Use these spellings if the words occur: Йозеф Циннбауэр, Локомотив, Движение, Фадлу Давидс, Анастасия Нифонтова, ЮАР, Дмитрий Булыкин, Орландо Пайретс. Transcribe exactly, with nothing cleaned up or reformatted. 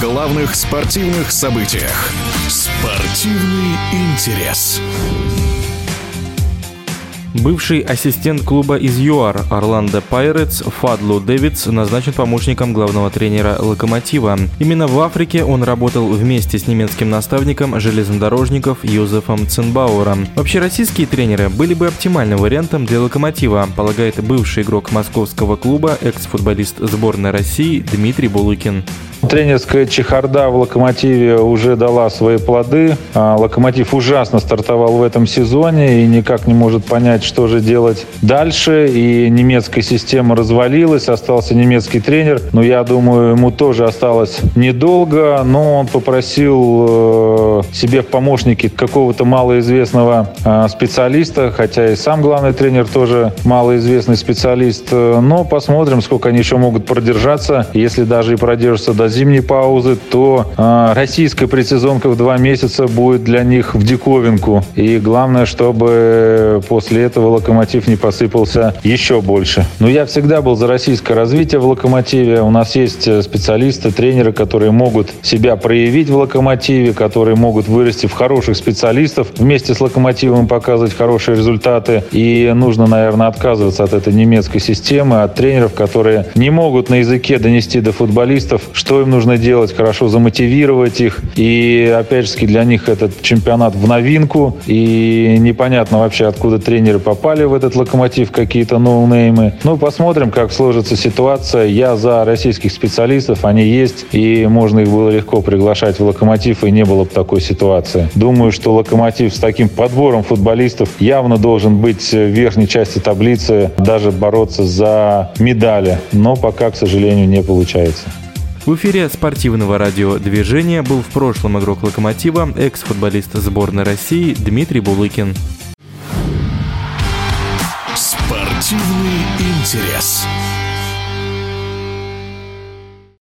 о главных спортивных событиях. Спортивный интерес. Бывший ассистент клуба из ЮАР Орландо Пайретс Фадлу Давидс назначен помощником главного тренера «Локомотива». Именно в Африке он работал вместе с немецким наставником железнодорожников Йозефом Циннбауэром. Общероссийские тренеры были бы оптимальным вариантом для «Локомотива», полагает бывший игрок московского клуба, экс-футболист сборной России Дмитрий Булыкин. Тренерская чехарда в «Локомотиве» уже дала свои плоды. «Локомотив» ужасно стартовал в этом сезоне и никак не может понять, что же делать дальше. И немецкая система развалилась, остался немецкий тренер. Но я думаю, ему тоже осталось недолго. Но он попросил себе в помощники какого-то малоизвестного специалиста, хотя и сам главный тренер тоже малоизвестный специалист. Но посмотрим, сколько они еще могут продержаться, если даже и продержатся до зимней паузы, то э, российская предсезонка в два месяца будет для них в диковинку. И главное, чтобы после этого «Локомотив» не посыпался еще больше. Но я всегда был за российское развитие в «Локомотиве». У нас есть специалисты, тренеры, которые могут себя проявить в «Локомотиве», которые могут вырасти в хороших специалистов, вместе с «Локомотивом» показывать хорошие результаты. И нужно, наверное, отказываться от этой немецкой системы, от тренеров, которые не могут на языке донести до футболистов, что им нужно делать, хорошо замотивировать их. И, опять же, для них этот чемпионат в новинку. И непонятно вообще, откуда тренеры попали в этот «Локомотив», какие-то ноунеймы. Ну, посмотрим, как сложится ситуация. Я за российских специалистов, они есть. И можно их было легко приглашать в «Локомотив», и не было бы такой ситуации. Думаю, что «Локомотив» с таким подбором футболистов явно должен быть в верхней части таблицы, даже бороться за медали. Но пока, к сожалению, не получается. В эфире спортивного радио «Движение» был в прошлом игрок «Локомотива», экс-футболист сборной России Дмитрий Булыкин. Спортивный интерес.